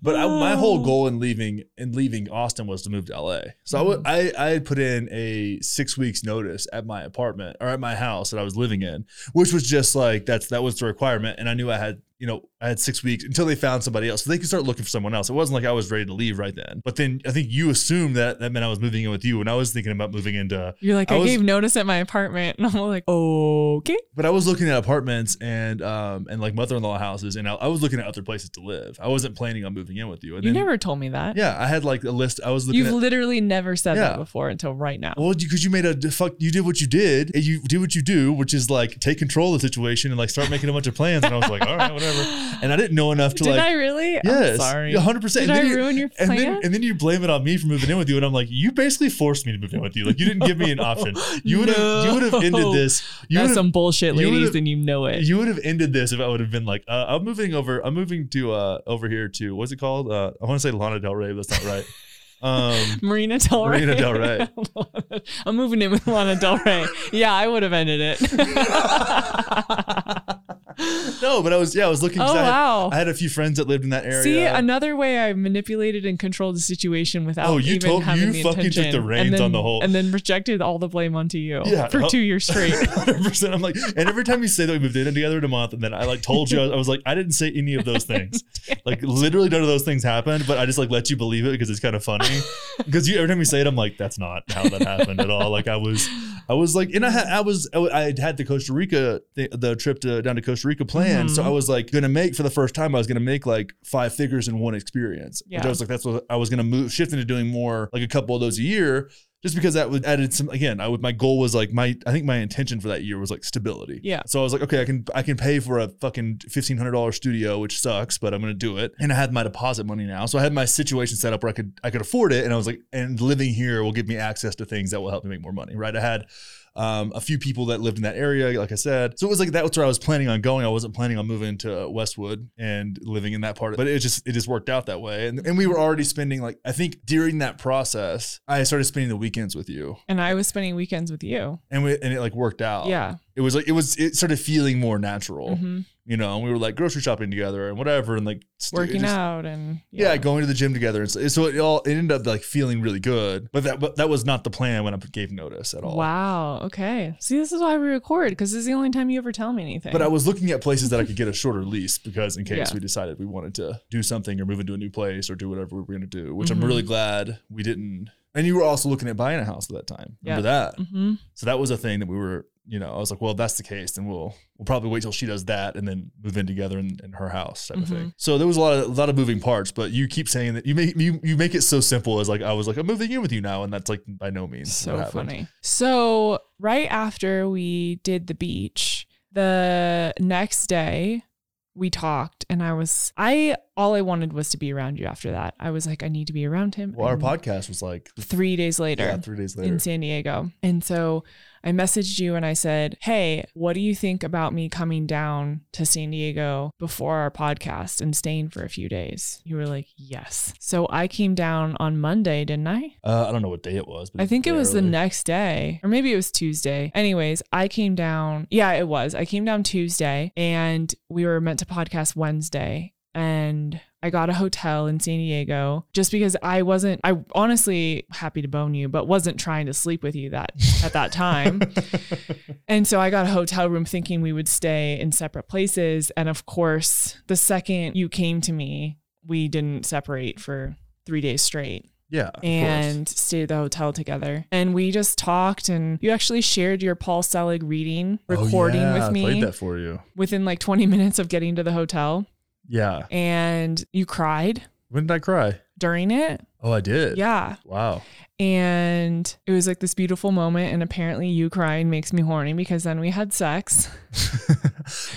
But I, my whole goal in leaving in leaving Austin was to move to L A. So mm-hmm. I, would, I, I had put in a six weeks notice at my apartment or at my house that I was living in, which was just like, that's that was the requirement. And I knew I had you know, I had six weeks until they found somebody else. So they could start looking for someone else. It wasn't like I was ready to leave right then. But then I think you assumed that that meant I was moving in with you. And I was thinking about moving into... You're like, I, I was, gave notice at my apartment. And I'm like, okay. But I was looking at apartments and um and like mother-in-law houses. And I, I was looking at other places to live. I wasn't planning on moving in with you. And you then, never told me that. Yeah. I had like a list. I was looking You've at... You've literally never said yeah. that before until right now. Well, because you, you made a... fuck. You did what you did. And you did what you do, which is like take control of the situation and like start making a bunch of plans. And I was like, all right, whatever. And I didn't know enough to Did like. Did I really? Yes, I'm sorry. one hundred percent. Did I you, ruin your plan? And then, and then you blame it on me for moving in with you, and I'm like, you basically forced me to move in with you. Like you didn't give me an option. You would have. No. You would have ended this. You That's some bullshit, ladies, and you know it. You would have ended this if I would have been like, uh, I'm moving over. I'm moving to uh, over here to what's it called? Uh, I want to say Lana Del Rey, but that's not right. Um, Marina Del Rey. Marina Del Rey. I'm moving in with Lana Del Rey. Yeah, I would have ended it. No, but I was, yeah, I was looking. Oh, I had, wow. I had a few friends that lived in that area. See, another way I manipulated and controlled the situation without oh, you even told, having you the fucking intention. Took the reins then, on the whole. And then projected all the blame onto you yeah, for oh, two years straight. one hundred percent. I'm like, and every time you say that we moved in together in a month, and then I like told you, I was like, I didn't say any of those things. Like literally none of those things happened, but I just like let you believe it because it's kind of funny. Because you every time you say it, I'm like, that's not how that happened at all. Like I was, I was like, and I had, I was, I had the Costa Rica, the, the trip to down to Costa Rica. Rica plan. Mm-hmm. So I was like going to make for the first time, I was going to make like five figures in one experience. Yeah. Which I was like, that's what I was going to move, shift into doing more like a couple of those a year. Just because that would added some, again, I would, my goal was like my, I think my intention for that year was like stability. Yeah. So I was like, okay, I can, I can pay for a fucking fifteen hundred dollars studio, which sucks, but I'm going to do it. And I had my deposit money now. So I had my situation set up where I could, I could afford it. And I was like, and living here will give me access to things that will help me make more money. Right. I had um, a few people that lived in that area, like I said. So it was like, that was where I was planning on going. I wasn't planning on moving to Westwood and living in that part of, but it just, it just worked out that way. And, and we were already spending like, I think during that process, I started spending the week weekends with you, and I was spending weekends with you, and we and it like worked out. Yeah, it was like it was it started feeling more natural. Mm-hmm. You know, and we were like grocery shopping together and whatever, and like working just, out and yeah. yeah, going to the gym together, and so, so it all it ended up like feeling really good. But that but that was not the plan when I gave notice at all. Wow. Okay. See, this is why we record, because this is the only time you ever tell me anything. But I was looking at places that I could get a shorter lease, because in case yeah. we decided we wanted to do something or move into a new place or do whatever we were going to do, which mm-hmm. I'm really glad we didn't. And you were also looking at buying a house at that time. Remember yeah. that? Mm-hmm. So that was a thing that we were, you know, I was like, well, if that's the case, then we'll we'll probably wait till she does that and then move in together in, in her house type mm-hmm. of thing. So there was a lot of a lot of moving parts, but you keep saying that you make you, you make it so simple as like, I was like, I'm moving in with you now. And that's like by no means. So funny. So right after we did the beach, the next day we talked, and I was, I, all I wanted was to be around you after that. I was like, I need to be around him. Well, and our podcast was like three days later, yeah, three days later in San Diego. And so I messaged you and I said, hey, what do you think about me coming down to San Diego before our podcast and staying for a few days? You were like, yes. So I came down on Monday, didn't I? Uh, I don't know what day it was. But I think it was early. The next day, or maybe it was Tuesday. Anyways, I came down. Yeah, it was. I came down Tuesday, and we were meant to podcast Wednesday, and I got a hotel in San Diego just because I wasn't, I honestly happy to bone you, but wasn't trying to sleep with you that at that time. And so I got a hotel room thinking we would stay in separate places. And of course, the second you came to me, we didn't separate for three days straight. Yeah. And stayed at the hotel together. And we just talked, and you actually shared your Paul Selig reading recording oh, yeah. with me. I played that for you. Within like twenty minutes of getting to the hotel. Yeah. And you cried. When did I cry? During it. Oh, I did. Yeah. Wow. And it was like this beautiful moment. And apparently you crying makes me horny, because then we had sex.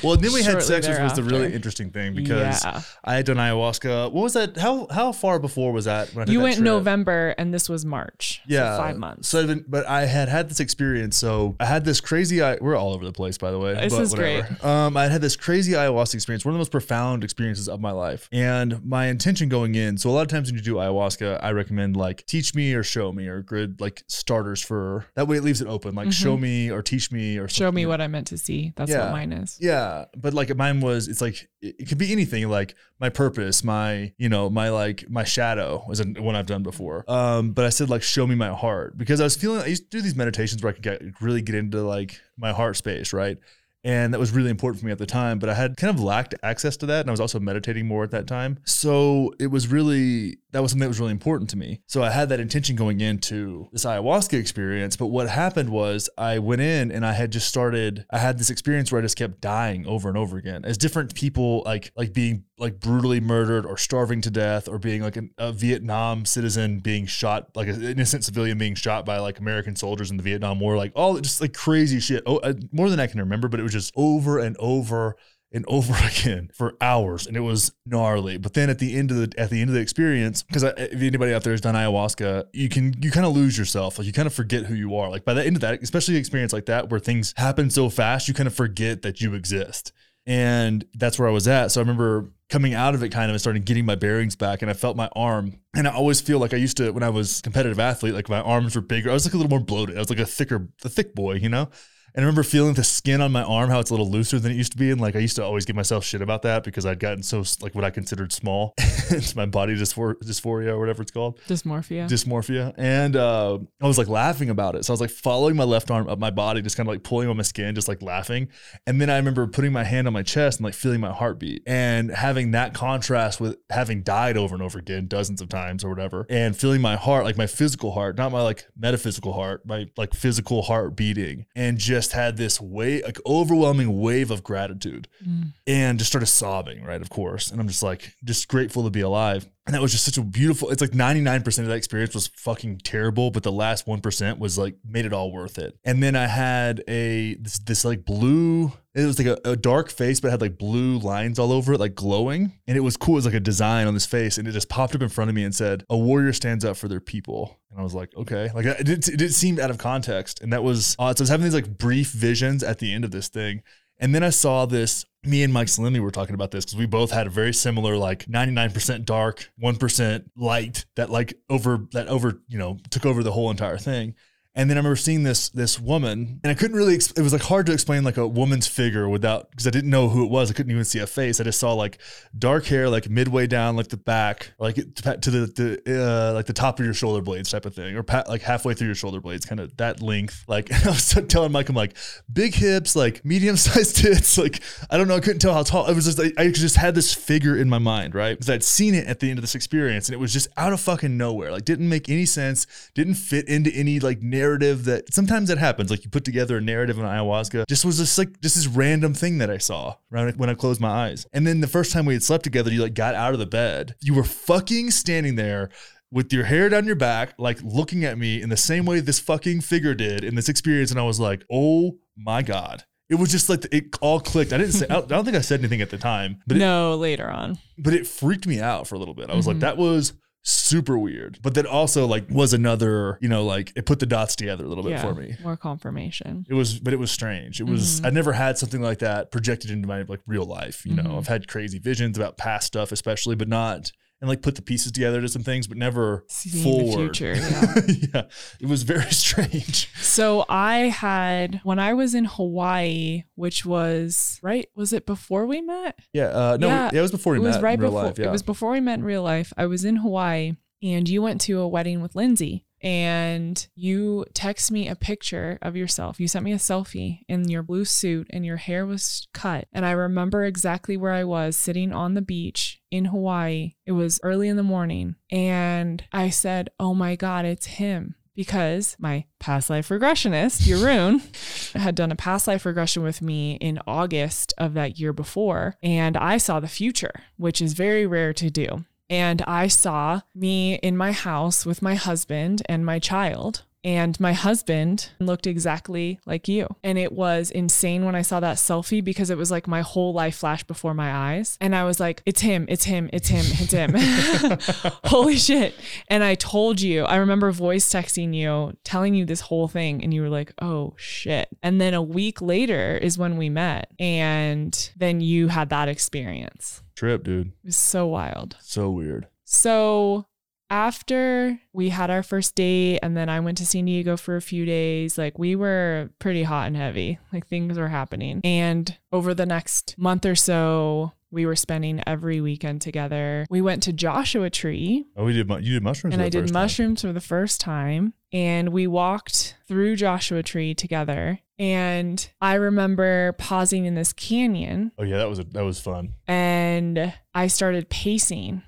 Well, then we Shortly had sex, which was the really interesting thing, because yeah. I had done ayahuasca. What was that? How how far before was that? When I you went in November, and this was March. Yeah. So five months. So, been, but I had had this experience. So I had this crazy, we're all over the place, by the way. This but is whatever. Great. Um, I had this crazy ayahuasca experience, one of the most profound experiences of my life. And my intention going in, so a lot of times when you do ayahuasca, I recommend like teach me or show me or grid like starters for that way. It leaves it open. Like mm-hmm. show me or teach me or something. Show me what I meant to see. That's yeah. what mine is. Yeah. But like mine was, it's like, it, it could be anything, like my purpose, my, you know, my, like my shadow was one I've done before. Um, but I said like, show me my heart, because I was feeling, I used to do these meditations where I could get, really get into like my heart space. Right. And that was really important for me at the time, but I had kind of lacked access to that. And I was also meditating more at that time. So it was really, that was something that was really important to me. So I had that intention going into this ayahuasca experience. But what happened was I went in and I had just started, I had this experience where I just kept dying over and over again as different people, like, like being like brutally murdered or starving to death or being like an, a Vietnam citizen being shot, like an innocent civilian being shot by like American soldiers in the Vietnam War, like all just like crazy shit. Oh, uh, more than I can remember, but it was just over and over and over again for hours. And it was gnarly. But then at the end of the, at the end of the experience, because if anybody out there has done ayahuasca, you can, you kind of lose yourself. Like you kind of forget who you are. Like by the end of that, especially an experience like that, where things happen so fast, you kind of forget that you exist. And that's where I was at. So I remember coming out of it kind of and starting getting my bearings back, and I felt my arm. And I always feel like I used to, when I was a competitive athlete, like my arms were bigger. I was like a little more bloated. I was like a thicker, a thick boy, you know? And I remember feeling the skin on my arm, how it's a little looser than it used to be. And like, I used to always give myself shit about that because I'd gotten so like what I considered small. It's my body dysphor- dysphoria or whatever it's called. Dysmorphia. Dysmorphia. And uh, I was like laughing about it. So I was like following my left arm up my body, just kind of like pulling on my skin, just like laughing. And then I remember putting my hand on my chest and like feeling my heartbeat and having that contrast with having died over and over again, dozens of times or whatever, and feeling my heart, like my physical heart, not my like metaphysical heart, my like physical heart beating, and just had this wave, like overwhelming wave of gratitude, mm. and just started sobbing, right? Of course. And I'm just like, just grateful to be alive. And that was just such a beautiful, it's like ninety-nine percent of that experience was fucking terrible. But the last one percent was like, made it all worth it. And then I had a, this, this like blue, it was like a, a dark face, but it had like blue lines all over it, like glowing. And it was cool. It was like a design on this face. And it just popped up in front of me and said, "A warrior stands up for their people." And I was like, okay, like it, it, it seemed out of context. And that was odd. So I was having these like brief visions at the end of this thing. And then I saw this, me and Mike Salemi were talking about this because we both had a very similar, like ninety-nine percent dark, one percent light that like over, that over, you know, took over the whole entire thing. And then I remember seeing this, this woman, and I couldn't really, it was like hard to explain like a woman's figure without, because I didn't know who it was. I couldn't even see a face. I just saw like dark hair, like midway down, like the back, like to the, the uh, like the top of your shoulder blades type of thing, or pat, like halfway through your shoulder blades, kind of that length. Like I was telling Mike, I'm like big hips, like medium sized tits. Like, I don't know. I couldn't tell how tall. It was just, I, I just had this figure in my mind, right? Because I'd seen it at the end of this experience, and it was just out of fucking nowhere. Like didn't make any sense. Didn't fit into any like narrative that sometimes that happens. Like you put together a narrative in ayahuasca. Just was this like just this random thing that I saw right when I closed my eyes. And then the first time we had slept together, you like got out of the bed. You were fucking standing there with your hair down your back, like looking at me in the same way this fucking figure did in this experience. And I was like, oh my God. It was just like it all clicked. I didn't say, I don't think I said anything at the time, but no, it, later on, but it freaked me out for a little bit. I was mm-hmm. like, that was super weird. But that also like was another, you know, like it put the dots together a little bit yeah, for me. More confirmation. It was, but it was strange. It was, mm-hmm. I never had something like that projected into my like real life. You mm-hmm. know, I've had crazy visions about past stuff, especially, but not, and like put the pieces together to some things, but never seeing forward. The future, yeah. Yeah. It was very strange. So I had, when I was in Hawaii, which was right, was it before we met? Yeah. Uh, no, yeah. It was before we it met was right in real before, life. Yeah. It was before we met in real life. I was in Hawaii and you went to a wedding with Lindsay. And you text me a picture of yourself. You sent me a selfie in your blue suit and your hair was cut. And I remember exactly where I was sitting on the beach in Hawaii. It was early in the morning. And I said, oh my God, it's him. Because my past life regressionist, Yaroon, had done a past life regression with me in August of that year before. And I saw the future, which is very rare to do. And I saw me in my house with my husband and my child. And my husband looked exactly like you. And it was insane when I saw that selfie because it was like my whole life flashed before my eyes. And I was like, it's him, it's him, it's him, it's him. Holy shit. And I told you, I remember voice texting you, telling you this whole thing. And you were like, oh shit. And then a week later is when we met. And then you had that experience. Trip, dude. It was so wild. So weird. So after we had our first date and then I went to San Diego for a few days, like we were pretty hot and heavy, like things were happening. And over the next month or so, we were spending every weekend together. We went to Joshua Tree. Oh, we did. You did mushrooms. And I did mushrooms for the first time. And we walked through Joshua Tree together. And I remember pausing in this canyon. Oh yeah, that was a, that was fun. And I started pacing.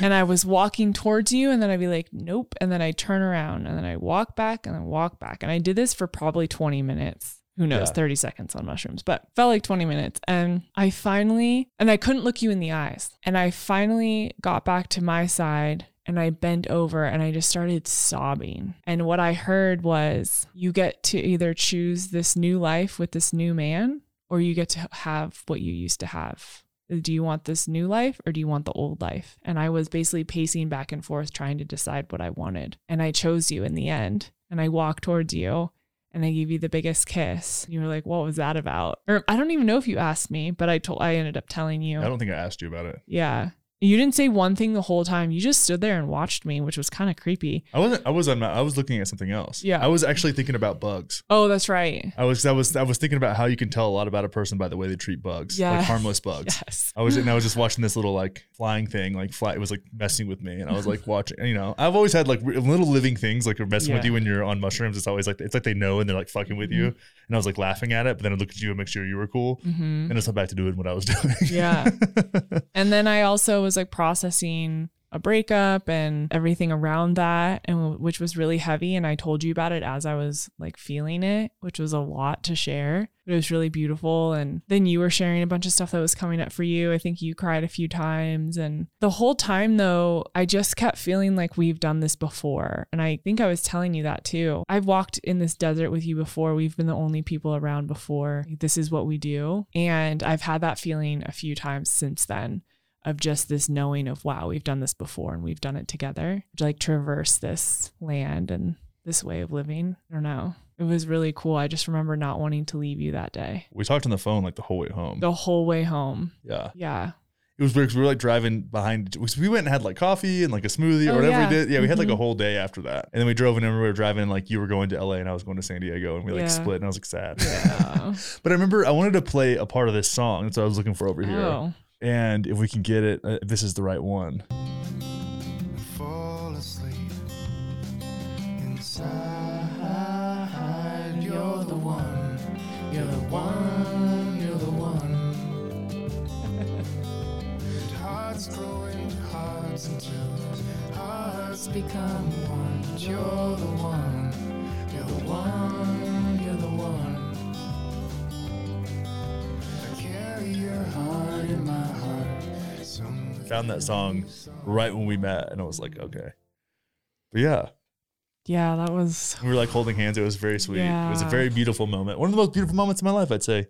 And I was walking towards you, and then I'd be like, nope. And then I turn around, and then I walk back, and then walk back. And I did this for probably twenty minutes. Who knows, yeah. thirty seconds on mushrooms, but felt like twenty minutes. And I finally, and I couldn't look you in the eyes. And I finally got back to my side, and I bent over, and I just started sobbing. And what I heard was, you get to either choose this new life with this new man, or you get to have what you used to have. Do you want this new life, or do you want the old life? And I was basically pacing back and forth, trying to decide what I wanted. And I chose you in the end. And I walked towards you, and I gave you the biggest kiss. You were like, what was that about? Or I don't even know if you asked me, but I told, I ended up telling you. I don't think I asked you about it. Yeah. You didn't say one thing the whole time. You just stood there and watched me, which was kind of creepy. I wasn't. I was on. My, I was looking at something else. Yeah. I was actually thinking about bugs. Oh, that's right. I was. I was. I was thinking about how you can tell a lot about a person by the way they treat bugs. Yeah. Like harmless bugs. Yes. I was. And I was just watching this little like flying thing. Like fly. It was like messing with me, and I was like watching. You know, I've always had like little living things like are messing yeah. with you when you're on mushrooms. It's always like it's like they know and they're like fucking with mm-hmm. you. And I was like laughing at it, but then I looked at you and make sure you were cool, mm-hmm. and I was back to doing what I was doing. Yeah. And then I also was like processing a breakup and everything around that, and which was really heavy. And I told you about it as I was like feeling it, which was a lot to share. But it was really beautiful. And then you were sharing a bunch of stuff that was coming up for you. I think you cried a few times. And the whole time though, I just kept feeling like we've done this before. And I think I was telling you that too. I've walked in this desert with you before. We've been the only people around before. This is what we do. And I've had that feeling a few times since then, of just this knowing of, wow, we've done this before and we've done it together. To like traverse this land and this way of living. I don't know. It was really cool. I just remember not wanting to leave you that day. We talked on the phone like the whole way home. The whole way home. Yeah. Yeah. It was weird because we were like driving behind. We went and had like coffee and like a smoothie oh, or whatever yeah. we did. Yeah, we mm-hmm. had like a whole day after that. And then we drove in and we were driving and like you were going to L A and I was going to San Diego and we like yeah. split and I was like sad. Yeah. But I remember I wanted to play a part of this song. That's what I was looking for over oh. here. And if we can get it, uh, this is the right one. I fall asleep inside. You're the one. You're the one. You're the one. And hearts grow into hearts until hearts become one. You're the one. You're the one. You're the one. Found that song right when we met and I was like, okay. But yeah. Yeah, that was. We were like holding hands. It was very sweet. Yeah. It was a very beautiful moment. One of the most beautiful moments of my life, I'd say.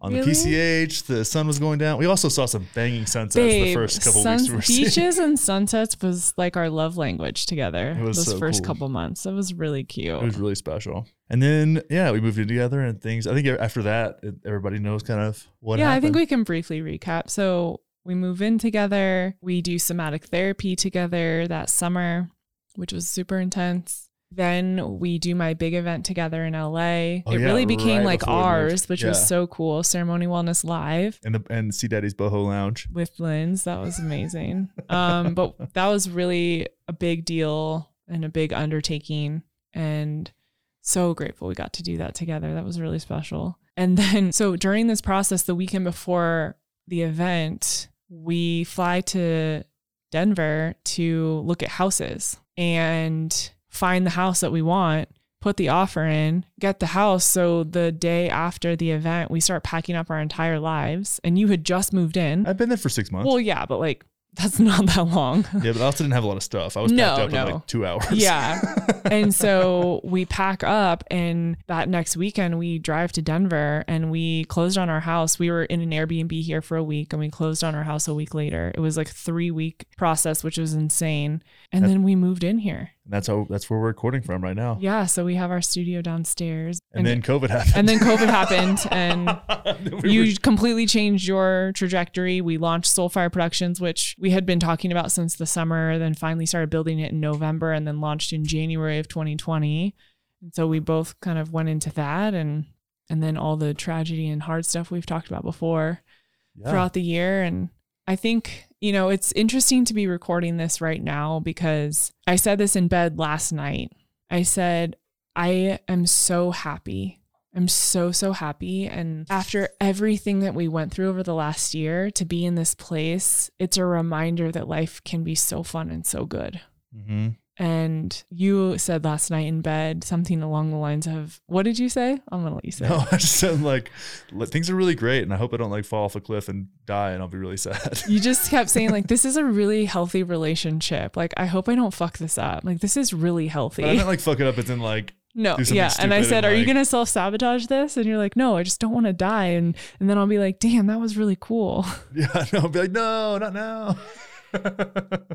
On really? The P C H, the sun was going down. We also saw some banging sunsets Babe, the first couple suns- weeks we were seeing. Beaches and sunsets was like our love language together. It was those so first cool. couple months. It was really cute. It was really special. And then, yeah, we moved in together and things. I think after that, everybody knows kind of what yeah, happened. Yeah, I think we can briefly recap. So we move in together. We do somatic therapy together that summer, which was super intense. Then we do my big event together in L A. Oh, it yeah, really became right like ours, which yeah. was so cool. Ceremony Wellness Live. And the and Sea Daddy's Boho Lounge. With Lynn's. That was amazing. um, but that was really a big deal and a big undertaking. And so grateful we got to do that together. That was really special. And then, so during this process, the weekend before the event, we fly to Denver to look at houses. And find the house that we want, put the offer in, get the house. So the day after the event, we start packing up our entire lives. And you had just moved in. I've been there for six months. Well, yeah, but like, that's not that long. Yeah, but I also didn't have a lot of stuff. I was no, packed up no. in like two hours. Yeah. And so we pack up and that next weekend we drive to Denver and we closed on our house. We were in an Airbnb here for a week and we closed on our house a week later. It was like a three week process, which was insane. And that's, then we moved in here. And that's how, that's where we're recording from right now. Yeah. So we have our studio downstairs. And, and then COVID happened. And then COVID happened and we you were... completely changed your trajectory. We launched Soulfire Productions, which we had been talking about since the summer, then finally started building it in November and then launched in January of twenty twenty. And so we both kind of went into that and, and then all the tragedy and hard stuff we've talked about before yeah. throughout the year. And I think, you know, it's interesting to be recording this right now because I said this in bed last night. I said, I am so happy. I'm so, so happy. And after everything that we went through over the last year, to be in this place, it's a reminder that life can be so fun and so good. Mm-hmm. And you said last night in bed something along the lines of, what did you say? I'm going to let you say no, it. No, I just said like, things are really great and I hope I don't like fall off a cliff and die and I'll be really sad. You just kept saying like, this is a really healthy relationship. Like, I hope I don't fuck this up. Like, this is really healthy. But I didn't like fuck it up as in like, no, yeah. And I said, and are like, you going to self-sabotage this? And you're like, no, I just don't want to die. And and then I'll be like, damn, that was really cool. Yeah, no, I'll be like, no, not now.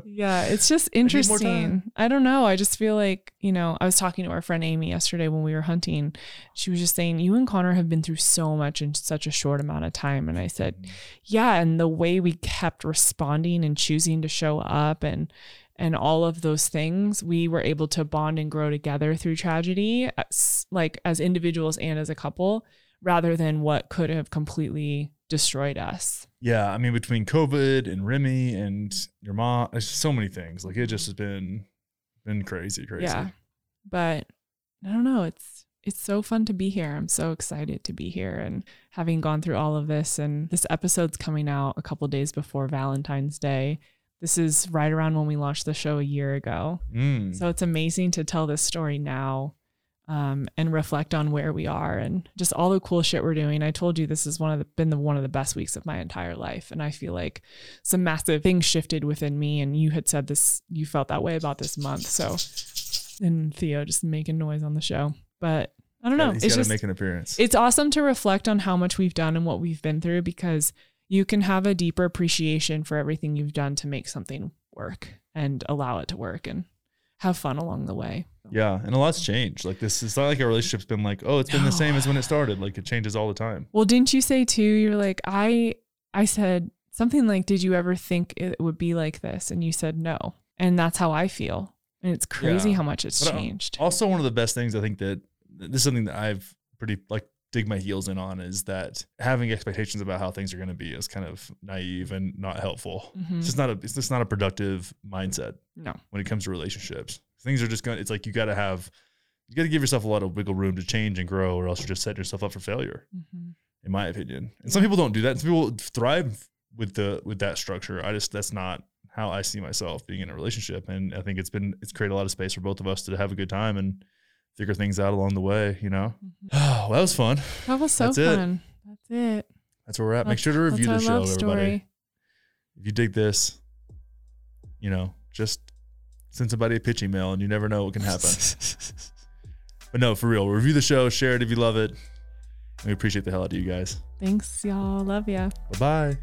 Yeah, it's just interesting. I, I don't know. I just feel like, you know, I was talking to our friend Amy yesterday when we were hunting. She was just saying, you and Connor have been through so much in such a short amount of time. And I said, yeah. And the way we kept responding and choosing to show up and, and all of those things, we were able to bond and grow together through tragedy, as, like as individuals and as a couple, rather than what could have completely destroyed us. Yeah. I mean, between COVID and Remy and your mom, it's so many things. Like it just has been, been crazy, crazy. Yeah. But I don't know. It's, it's so fun to be here. I'm so excited to be here and having gone through all of this, and this episode's coming out a couple days before Valentine's Day. This is right around when we launched the show a year ago. Mm. So it's amazing to tell this story now. Um, and reflect on where we are and just all the cool shit we're doing. I told you this has one of the, been the, one of the best weeks of my entire life. And I feel like some massive things shifted within me. And you had said this, you felt that way about this month. So, and Theo just making noise on the show, but I don't know. Yeah, he's it's gotta just, make an appearance. It's awesome to reflect on how much we've done and what we've been through, because you can have a deeper appreciation for everything you've done to make something work and allow it to work and have fun along the way. Yeah. And a lot's changed. Like this, it's not like our relationship's been like, oh, it's been no. the same as when it started. Like it changes all the time. Well, didn't you say too, you're like, I, I said something like, did you ever think it would be like this? And you said, no. And that's how I feel. And it's crazy yeah. how much it's but changed. Also, one of the best things I think that this is something that I've pretty like dig my heels in on is that having expectations about how things are going to be is kind of naive and not helpful. Mm-hmm. It's just not a, it's just not a productive mindset. No. When it comes to relationships. Things are just going to, it's like, you got to have, you got to give yourself a lot of wiggle room to change and grow, or else you're just setting yourself up for failure, mm-hmm. in my opinion. And some people don't do that. And some people thrive with the, with that structure. I just, that's not how I see myself being in a relationship. And I think it's been, it's created a lot of space for both of us to have a good time and figure things out along the way, you know? Mm-hmm. Oh, that was fun. That was so that's fun. It. That's it. That's where we're at. Make sure to review the show, everybody. If you dig this, you know, just send somebody a pitch email and you never know what can happen. But no, for real, review the show, share it if you love it. We appreciate the hell out of you guys. Thanks, y'all. Love ya. Bye-bye.